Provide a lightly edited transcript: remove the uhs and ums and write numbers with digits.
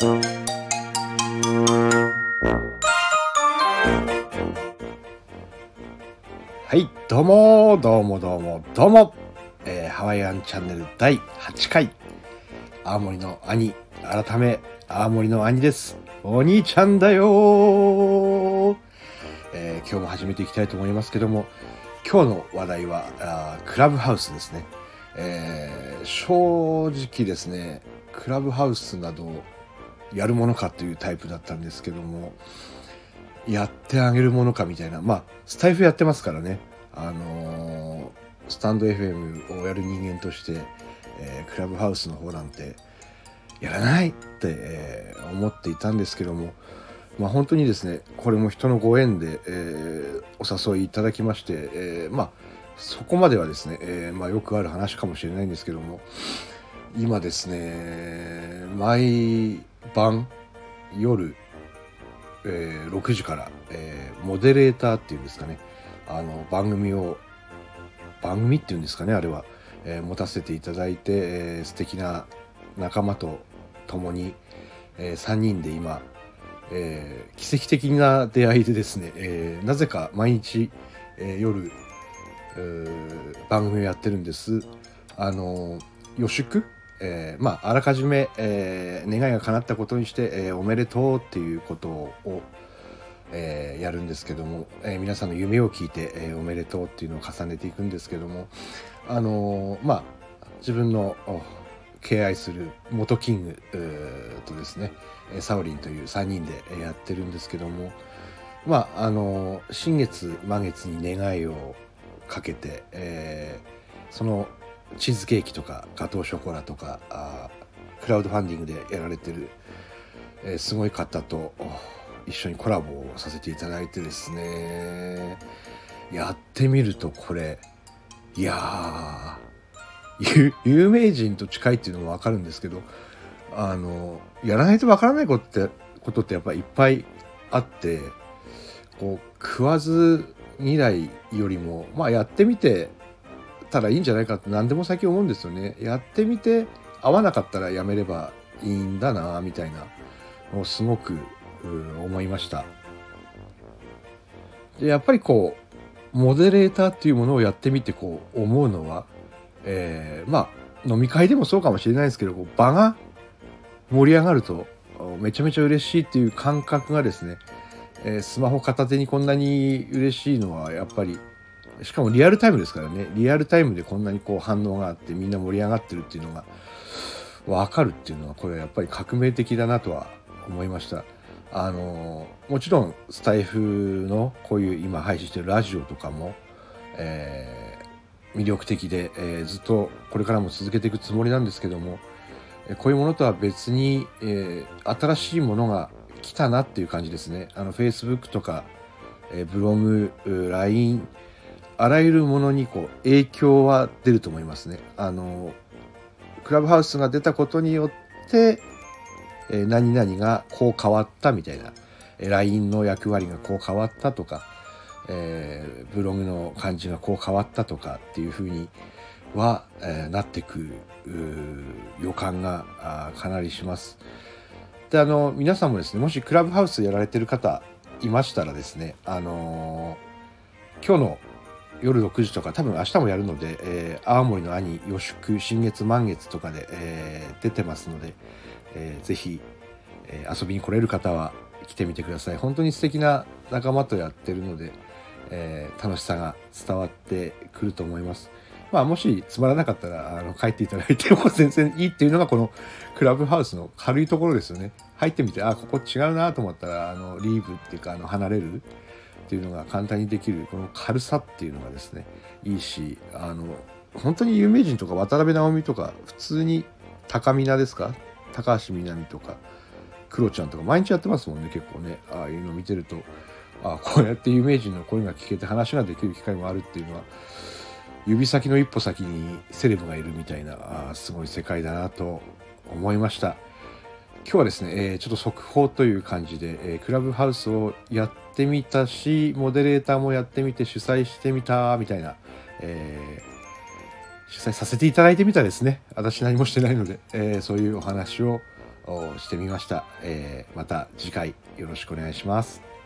はい、どうも、ハワイアンチャンネル第8回、青森の兄、改め青森の兄です。お兄ちゃんだよ。今日も始めていきたいと思いますけども、今日の話題はクラブハウスですね。正直ですね、クラブハウスなどやるものかというタイプだったんですけども、やってあげるものかみたいな、スタイフやってますからね、スタンド FM をやる人間として、クラブハウスの方なんてやらないって、思っていたんですけども、本当にですね、これも人のご縁で、お誘いいただきまして、そこまではですね、よくある話かもしれないんですけども、今ですね、毎晩夜、6時から、モデレーターっていうんですかね、番組っていうんですかね、あれは、持たせていただいて、素敵な仲間と共に、3人で今、奇跡的な出会いでですね、なぜか毎日、夜番組をやってるんです。予祝、あらかじめ、願いが叶ったことにして、おめでとうっていうことを、やるんですけども、皆さんの夢を聞いて、おめでとうっていうのを重ねていくんですけども、自分の敬愛する元キングとですね、サオリンという3人でやってるんですけども、新月満月に願いをかけて、そのチーズケーキとかガトーショコラとかクラウドファンディングでやられてる、すごい方と一緒にコラボをさせていただいてですね、やってみるとこれ、いやー、有名人と近いっていうのも分かるんですけど、やらないと分からないことってやっぱりいっぱいあって、こう食わず嫌いよりも、やってみてたらいいんじゃないかって何でも最近思うんですよね。やってみて合わなかったらやめればいいんだなみたいなのをすごく思いました。で、やっぱりこうモデレーターっていうものをやってみてこう思うのは、飲み会でもそうかもしれないですけど、こう場が盛り上がるとめちゃめちゃ嬉しいっていう感覚がですね、スマホ片手にこんなに嬉しいのは、やっぱりしかもリアルタイムですからね、リアルタイムでこんなにこう反応があってみんな盛り上がってるっていうのが分かるっていうのは、これはやっぱり革命的だなとは思いました。もちろんスタイフのこういう今配信してるラジオとかも、魅力的で、ずっとこれからも続けていくつもりなんですけども、こういうものとは別に、新しいものが来たなっていう感じですね。Facebook とか、ブログ、LINE、あらゆるものにこう影響は出ると思いますね。クラブハウスが出たことによって、何々がこう変わったみたいな、LINE の役割がこう変わったとか、ブログの感じがこう変わったとかっていうふうには、なってく予感がかなりします。で、皆さんもですね、もしクラブハウスやられてる方いましたらですね、今日の夜6時とか、多分明日もやるので、青森の兄予祝新月満月とかで、出てますので、ぜひ、遊びに来れる方は来てみてください。本当に素敵な仲間とやってるので、楽しさが伝わってくると思います。もしつまらなかったら帰っていただいても全然いいっていうのが、このクラブハウスの軽いところですよね。入ってみて、ここ違うなと思ったらリーブっていうか離れるっていうのが簡単にできる、この軽さっていうのがですね、いいし、本当に有名人とか渡辺直美とか、普通に高橋みなみとかクロちゃんとか毎日やってますもんね。結構ね、ああいうの見てると、こうやって有名人の声が聞けて話ができる機会もあるっていうのは、指先の一歩先にセレブがいるみたいな、すごい世界だなと思いました。今日はですね、ちょっと速報という感じで、クラブハウスをやってみたし、モデレーターもやってみて主催してみたみたいな、主催させていただいてみたですね。私何もしてないので、そういうお話ををしてみました。また次回よろしくお願いします。